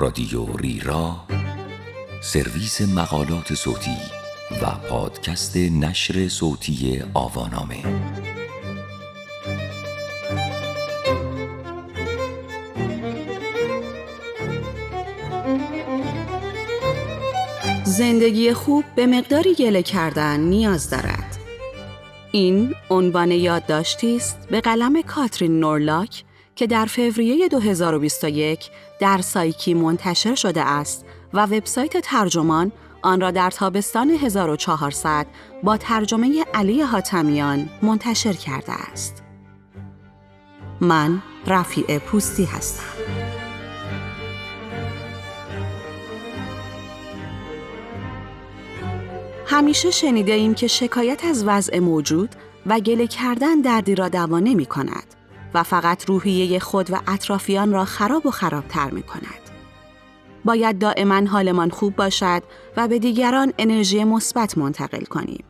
رادیو ریرا، سرویس مقالات صوتی و پادکست نشر صوتی آوانامه. زندگی خوب به مقداری گله کردن نیاز دارد. این عنوان یادداشتی است به قلم کاترین نورلاک که در فوریه 2021 در سایکی منتشر شده است و وبسایت ترجمان آن را در تابستان 1400 با ترجمه علی حاتمیان منتشر کرده است. من رفیعه پوستی هستم. همیشه شنیده ایم که شکایت از وضع موجود و گله کردن دردی را دوا نمی کند و فقط روحیه خود و اطرافیان را خراب و خرابتر می کند. باید دائما حالمان خوب باشد و به دیگران انرژی مثبت منتقل کنیم.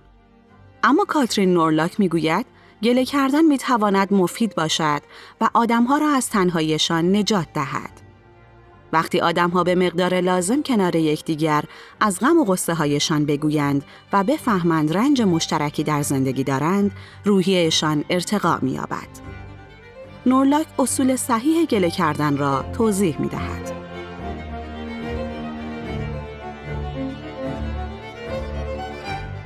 اما کاترین نورلاک می گوید گله کردن می تواند مفید باشد و آدمها را از تنهاییشان نجات دهد. وقتی آدم‌ها به مقدار لازم کنار یکدیگر از غم و غصه‌هایشان بگویند و بفهمند رنج مشترکی در زندگی دارند، روحیه‌شان ارتقا می‌یابد. نورلاک اصول صحیح گله کردن را توضیح می‌دهد.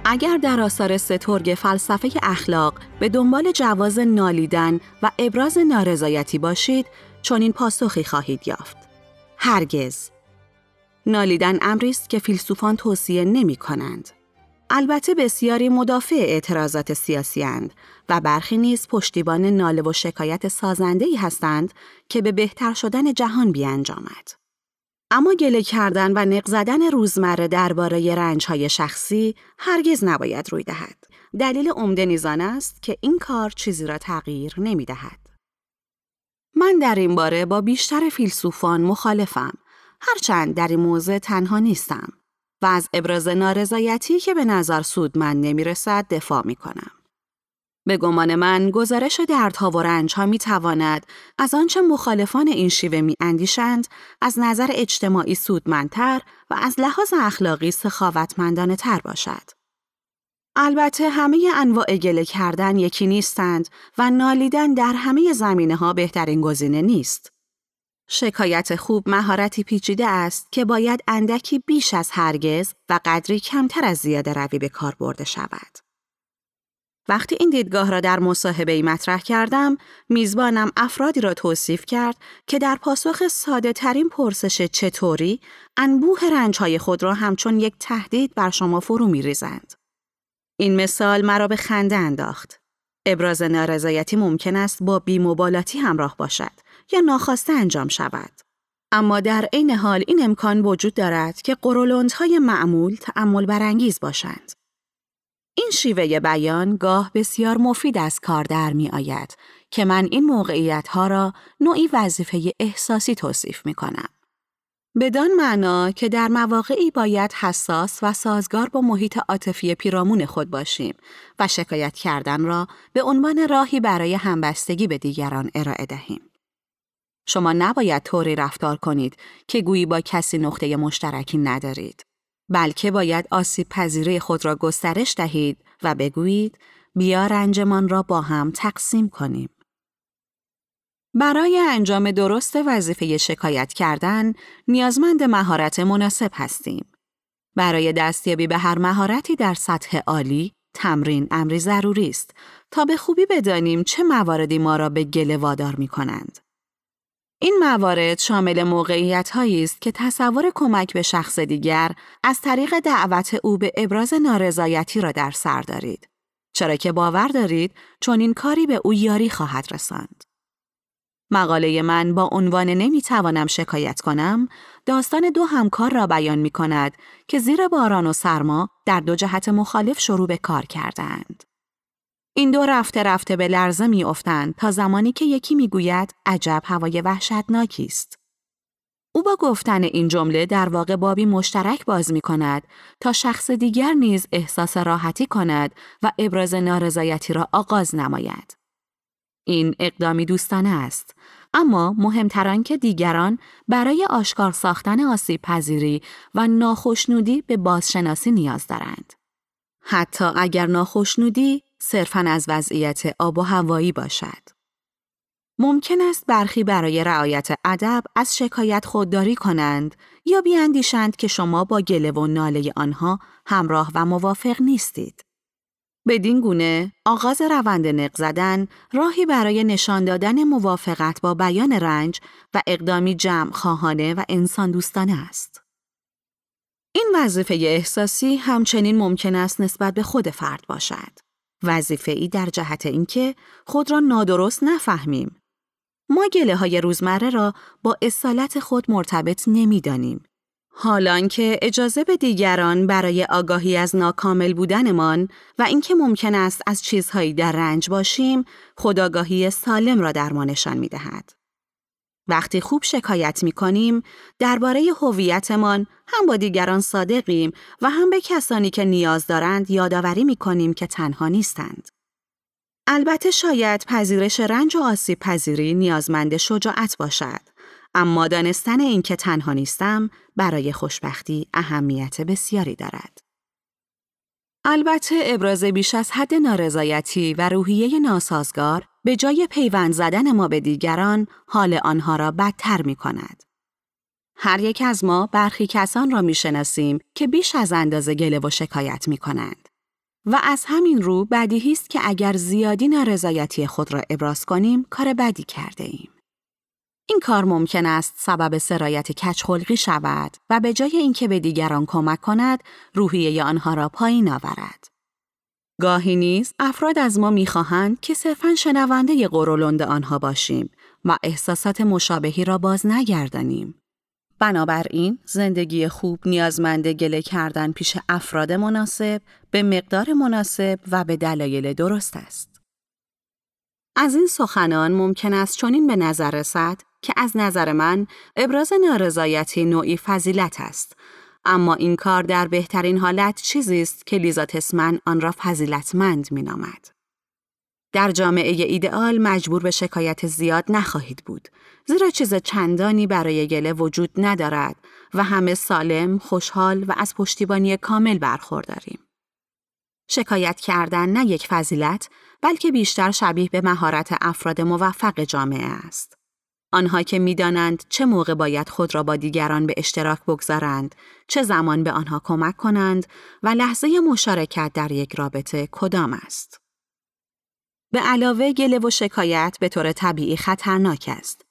اگر در آثار سترگ فلسفه اخلاق به دنبال جواز نالیدن و ابراز نارضایتی باشید، چنین پاسخی خواهید یافت: هرگز. نالیدن امری است که فیلسوفان توصیه نمی کنند. البته بسیاری مدافع اعتراضات سیاسی اند و برخی نیز پشتیبان ناله و شکایت سازنده‌ای هستند که به بهتر شدن جهان بیانجامد. اما گله کردن و نق زدن روزمره درباره رنج‌های شخصی هرگز نباید روی دهد. دلیل عمده نیز آن است که این کار چیزی را تغییر نمی دهد. من در این باره با بیشتر فیلسوفان مخالفم، هرچند در این موضوع تنها نیستم و از ابراز نارضایتی که به نظر سودمند نمیرسد دفاع می کنم. به گمان من گزارش دردها و رنجها می تواند از آنچه مخالفان این شیوه می اندیشند از نظر اجتماعی سودمندتر و از لحاظ اخلاقی سخاوتمندانه تر باشد. البته همه انواع گله کردن یکی نیستند و نالیدن در همه زمینه‌ها بهترین گزینه نیست. شکایت خوب مهارتی پیچیده است که باید اندکی بیش از هرگز و قدری کمتر از زیاده روی به کار برده شود. وقتی این دیدگاه را در مصاحبه‌ای مطرح کردم، میزبانم افرادی را توصیف کرد که در پاسخ ساده‌ترین پرسش چطوری، انبوه رنج‌های خود را همچون یک تهدید بر شما فرو می‌ریزند. این مثال مرا به خنده انداخت. ابراز نارضایتی ممکن است با بی‌مبالاتی همراه باشد یا ناخواسته انجام شود. اما در عین حال این امکان وجود دارد که قرولندهای معمول تأمل برانگیز باشند. این شیوه بیان گاه بسیار مفید از کار در می آید که من این موقعیت‌ها را نوعی وظیفه احساسی توصیف می کنم. بدان معنا که در مواقعی باید حساس و سازگار با محیط عاطفی پیرامون خود باشیم و شکایت کردن را به عنوان راهی برای همبستگی به دیگران ارائه دهیم. شما نباید طوری رفتار کنید که گویی با کسی نقطه مشترکی ندارید، بلکه باید آسیب پذیری خود را گسترش دهید و بگویید بیا رنجمان را با هم تقسیم کنیم. برای انجام درست وظیفه شکایت کردن، نیازمند مهارت مناسب هستیم. برای دستیابی به هر مهارتی در سطح عالی، تمرین امری ضروری است تا به خوبی بدانیم چه مواردی ما را به گله وادار می‌کنند. این موارد شامل موقعیت‌هایی است که تصور کمک به شخص دیگر از طریق دعوت او به ابراز نارضایتی را در سر دارید، چرا که باور دارید چون این کاری به او یاری خواهد رساند. مقاله من با عنوان نمیتوانم شکایت کنم، داستان دو همکار را بیان می کند که زیر باران و سرما در دو جهت مخالف شروع به کار کردند. این دو رفته رفته به لرزه می افتند تا زمانی که یکی می گوید عجب هوای وحشتناکی است. او با گفتن این جمله در واقع بابی مشترک باز می کند تا شخص دیگر نیز احساس راحتی کند و ابراز نارضایتی را آغاز نماید. این اقدامی دوستانه است، اما مهمتر آن که دیگران برای آشکار ساختن آسیب پذیری و ناخشنودی به بازشناسی نیاز دارند. حتی اگر ناخشنودی صرفاً از وضعیت آب و هوایی باشد. ممکن است برخی برای رعایت ادب از شکایت خودداری کنند یا بیاندیشند که شما با گله و ناله آنها همراه و موافق نیستید. بدین گونه آغاز روند نق زدن راهی برای نشان دادن موافقت با بیان رنج و اقدامی جمع خواهانه و انسان دوستانه است. این وظیفه احساسی همچنین ممکن است نسبت به خود فرد باشد. وظیفه‌ای در جهت اینکه خود را نادرست نفهمیم. ما گله‌های روزمره را با اصالت خود مرتبط نمی‌دانیم. حالان که اجازه به دیگران برای آگاهی از ناکامل بودنمان و اینکه ممکن است از چیزهایی در رنج باشیم، خودآگاهی سالم را در ما نشان می‌دهد. وقتی خوب شکایت می‌کنیم، درباره هویتمان هم با دیگران صادقیم و هم به کسانی که نیاز دارند یادآوری می‌کنیم که تنها نیستند. البته شاید پذیرش رنج و آسیب پذیری نیازمند شجاعت باشد، اما دانستن این که تنها نیستم برای خوشبختی اهمیت بسیاری دارد. البته ابراز بیش از حد نارضایتی و روحیه ناسازگار به جای پیوند زدن ما به دیگران، حال آنها را بدتر می کند. هر یک از ما برخی کسان را می شناسیم که بیش از اندازه گله و شکایت می کنند. و از همین رو بدیهی است که اگر زیادی نارضایتی خود را ابراز کنیم، کار بدی کرده ایم. این کار ممکن است سبب سرایت کجخلقی شود و به جای اینکه به دیگران کمک کند، روحیه آنها را پایین آورد. گاهی نیز افراد از ما می‌خواهند که صرفاً شنونده قرولند آنها باشیم و احساسات مشابهی را باز نگردانیم. بنابراین زندگی خوب نیازمند گله کردن پیش افراد مناسب، به مقدار مناسب و به دلایل درست است. از این سخنان ممکن است چنین به نظر رسد که از نظر من ابراز نارضایتی نوعی فضیلت است، اما این کار در بهترین حالت چیزی است که لیزا تسمن آن را فضیلتمند می‌نامد. در جامعه ایدئال مجبور به شکایت زیاد نخواهید بود، زیرا چیز چندانی برای گله وجود ندارد و همه سالم، خوشحال و از پشتیبانی کامل برخورداریم. شکایت کردن نه یک فضیلت، بلکه بیشتر شبیه به مهارت افراد موفق جامعه است. آنها که می‌دانند چه موقع باید خود را با دیگران به اشتراک بگذارند، چه زمان به آنها کمک کنند و لحظه مشارکت در یک رابطه کدام است. به علاوه گله و شکایت به طور طبیعی خطرناک است.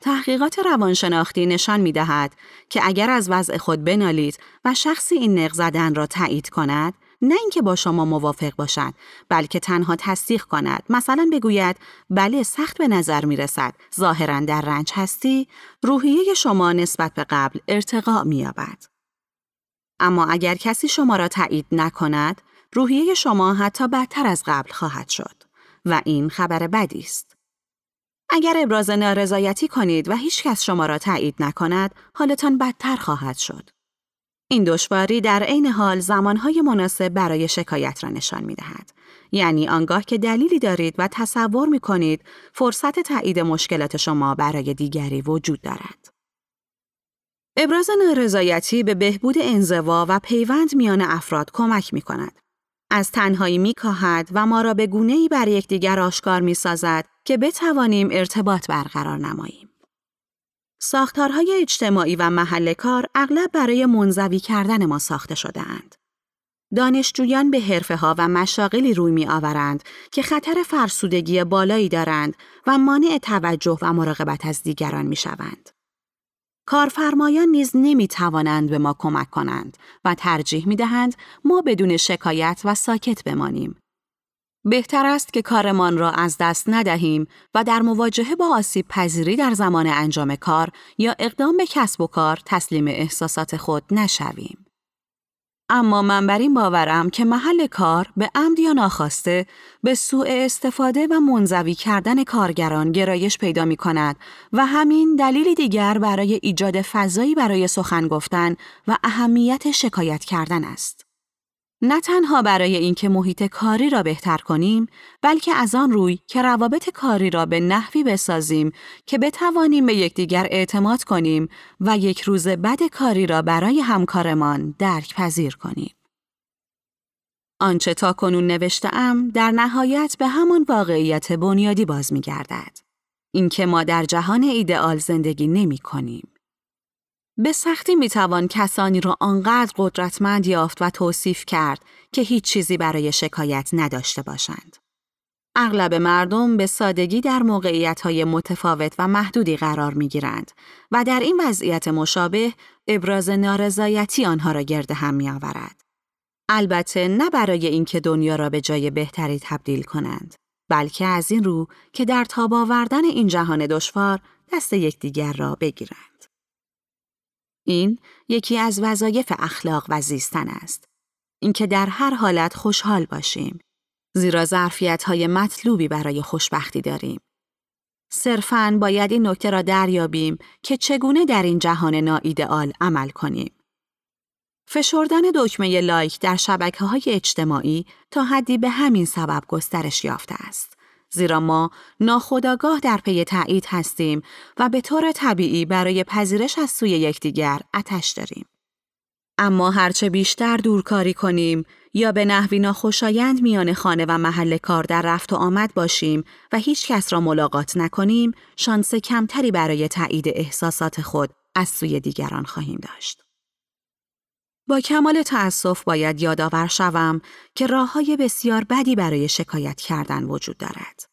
تحقیقات روانشناختی نشان می‌دهد که اگر از وضع خود بنالید و شخصی این نق زدن را تایید کند، نه اینکه با شما موافق باشد، بلکه تنها تصدیق کند، مثلا بگوید بله سخت به نظر می رسد، ظاهرا در رنج هستی، روحیه شما نسبت به قبل ارتقا می یابد. اما اگر کسی شما را تایید نکند، روحیه شما حتی بدتر از قبل خواهد شد و این خبر بدی است. اگر ابراز نارضایتی کنید و هیچ کس شما را تایید نکند، حالتان بدتر خواهد شد. این دشواری در عین حال زمانهای مناسب برای شکایت را نشان می‌دهد. یعنی آنگاه که دلیلی دارید و تصور می‌کنید فرصت تایید مشکلات شما برای دیگری وجود دارد. ابراز نارضایتی به بهبود انزوا و پیوند میان افراد کمک می‌کند. از تنهایی می‌کاهد و ما را به گونه‌ای بر یکدیگر آشکار می‌سازد که بتوانیم ارتباط برقرار نماییم. ساختارهای اجتماعی و محل کار اغلب برای منزوی کردن ما ساخته شده‌اند. دانشجویان به حرفه‌ها و مشاغلی روی می‌آورند که خطر فرسودگی بالایی دارند و مانع توجه و مراقبت از دیگران می‌شوند. کارفرمایان نیز نمی‌توانند به ما کمک کنند و ترجیح می‌دهند ما بدون شکایت و ساکت بمانیم. بهتر است که کارمان را از دست ندهیم و در مواجهه با آسیب پذیری در زمان انجام کار یا اقدام به کسب و کار تسلیم احساسات خود نشویم. اما من بر این باورم که محل کار به عمد یا ناخواسته به سوء استفاده و منزوی کردن کارگران گرایش پیدا می کند و همین دلیل دیگر برای ایجاد فضایی برای سخن گفتن و اهمیت شکایت کردن است. نه تنها برای اینکه محیط کاری را بهتر کنیم، بلکه از آن روی که روابط کاری را به نحوی بسازیم که بتوانیم به یکدیگر اعتماد کنیم و یک روز بعد کاری را برای همکارمان درک پذیر کنیم. آنچه تا کنون نوشته‌ام در نهایت به همان واقعیت بنیادی باز می‌گردد. اینکه ما در جهان ایدئال زندگی نمی‌کنیم. به سختی میتوان کسانی را آنقدر قدرتمند یافت و توصیف کرد که هیچ چیزی برای شکایت نداشته باشند. اغلب مردم به سادگی در موقعیت‌های متفاوت و محدودی قرار می‌گیرند و در این وضعیت مشابه ابراز نارضایتی آنها را گرد هم می‌آورد. البته نه برای اینکه دنیا را به جای بهتری تبدیل کنند، بلکه از این رو که در تاب آوردن این جهان دشوار دست یکدیگر را بگیرند. این یکی از وظایف اخلاق و زیستن است. اینکه در هر حالت خوشحال باشیم، زیرا ظرفیت‌های مطلوبی برای خوشبختی داریم. صرفاً باید این نکته را دریابیم که چگونه در این جهان ناایدئال عمل کنیم. فشردن دکمه لایک در شبکه‌های اجتماعی تا حدی به همین سبب گسترش یافته است. زیرا ما ناخودآگاه در پی تایید هستیم و به طور طبیعی برای پذیرش از سوی یکدیگر آتش داریم. اما هرچه بیشتر دورکاری کنیم یا به نحوی ناخوشایند میان خانه و محل کار در رفت و آمد باشیم و هیچ کس را ملاقات نکنیم، شانس کمتری برای تایید احساسات خود از سوی دیگران خواهیم داشت. با کمال تأسف باید یادآور شوم که راه‌های بسیار بدی برای شکایت کردن وجود دارد.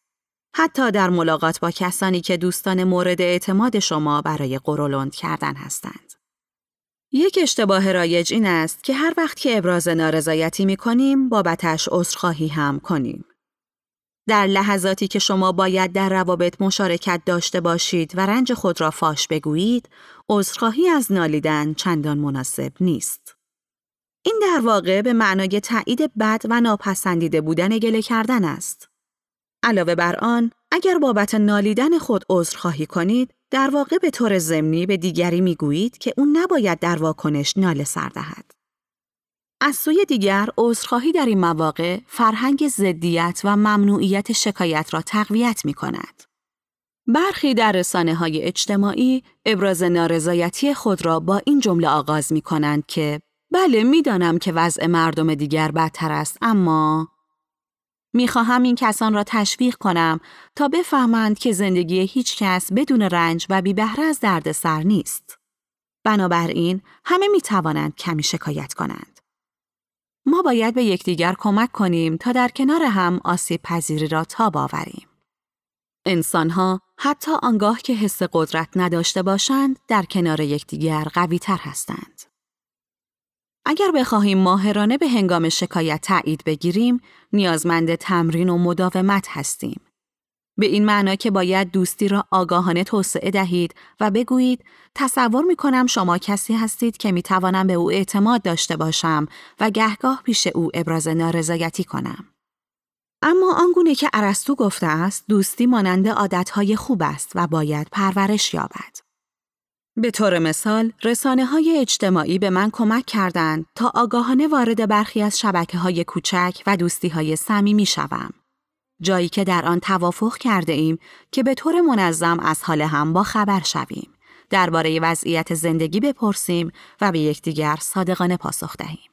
حتی در ملاقات با کسانی که دوستان مورد اعتماد شما برای قرولند کردن هستند. یک اشتباه رایج این است که هر وقت که ابراز نارضایتی می‌کنیم، بابتش عذرخواهی هم کنیم. در لحظاتی که شما باید در روابط مشارکت داشته باشید و رنج خود را فاش بگویید، عذرخواهی از نالیدن چندان مناسب نیست. این در واقع به معنای تایید بد و ناپسندیده بودن گله کردن است. علاوه بر آن، اگر بابت نالیدن خود عذرخواهی کنید، در واقع به طور ضمنی به دیگری میگویید که او نباید در واکنش ناله سر دهد. از سوی دیگر، عذرخواهی در این مواقع فرهنگ ضدیت و ممنوعیت شکایت را تقویت می‌کند. برخی در رسانه‌های اجتماعی ابراز نارضایتی خود را با این جمله آغاز می‌کنند که بله میدانم که وضع مردم دیگر بدتر است، اما میخواهم این کسان را تشویق کنم تا بفهمند که زندگی هیچ کس بدون رنج و بی‌بهره از دردسر نیست. بنابراین همه میتوانند کمی شکایت کنند. ما باید به یکدیگر کمک کنیم تا در کنار هم آسیب پذیری را تاب آوریم. انسانها حتی آنگاه که حس قدرت نداشته باشند، در کنار یکدیگر قوی‌تر هستند. اگر بخواهیم ماهرانه به هنگام شکایت تایید بگیریم، نیازمند تمرین و مداومت هستیم. به این معنا که باید دوستی را آگاهانه توسعه دهید و بگویید تصور می‌کنم شما کسی هستید که می‌توانم به او اعتماد داشته باشم و گهگاه پیش او ابراز نارضایتی کنم. اما آنگونه که ارسطو گفته است، دوستی مانند عادت‌های خوب است و باید پرورش یابد. به طور مثال، رسانه‌های اجتماعی به من کمک کردند تا آگاهانه وارد برخی از شبکه‌های کوچک و دوستی‌های صمیمی شوم. جایی که در آن توافق کرده ایم که به طور منظم از حال هم با خبر شویم، درباره وضعیت زندگی بپرسیم و به یکدیگر صادقانه پاسخ دهیم.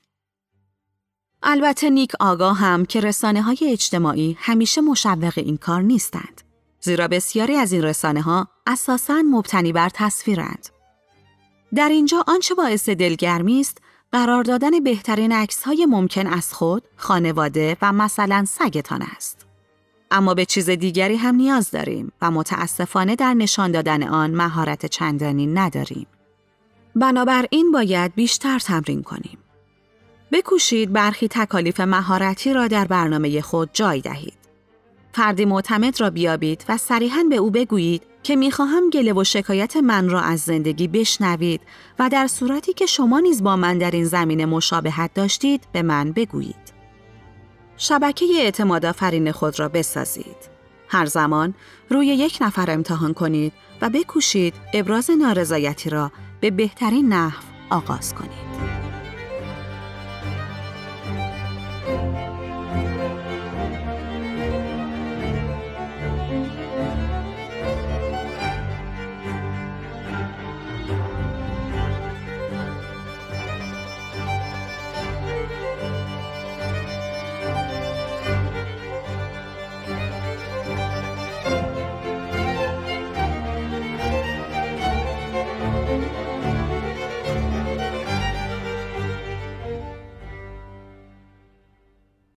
البته نیک آگاه هم که رسانه‌های اجتماعی همیشه مشوق این کار نیستند. زیرا بسیاری از این رسانه‌ها اساساً مبتنی بر تصویرند. در اینجا آنچه باعث دلگرمی است، قرار دادن بهترین عکس‌های ممکن از خود، خانواده و مثلاً سگتان است. اما به چیز دیگری هم نیاز داریم و متأسفانه در نشان دادن آن مهارت چندانی نداریم. بنابراین باید بیشتر تمرین کنیم. بکوشید برخی تکالیف مهارتی را در برنامه خود جای دهید. فردی معتمد را بیابید و صریحاً به او بگویید که می‌خواهم گله و شکایت من را از زندگی بشنوید و در صورتی که شما نیز با من در این زمینه مشابهت داشتید به من بگویید. شبکه اعتمادآفرین خود را بسازید. هر زمان روی یک نفر امتحان کنید و بکوشید ابراز نارضایتی را به بهترین نحو آغاز کنید.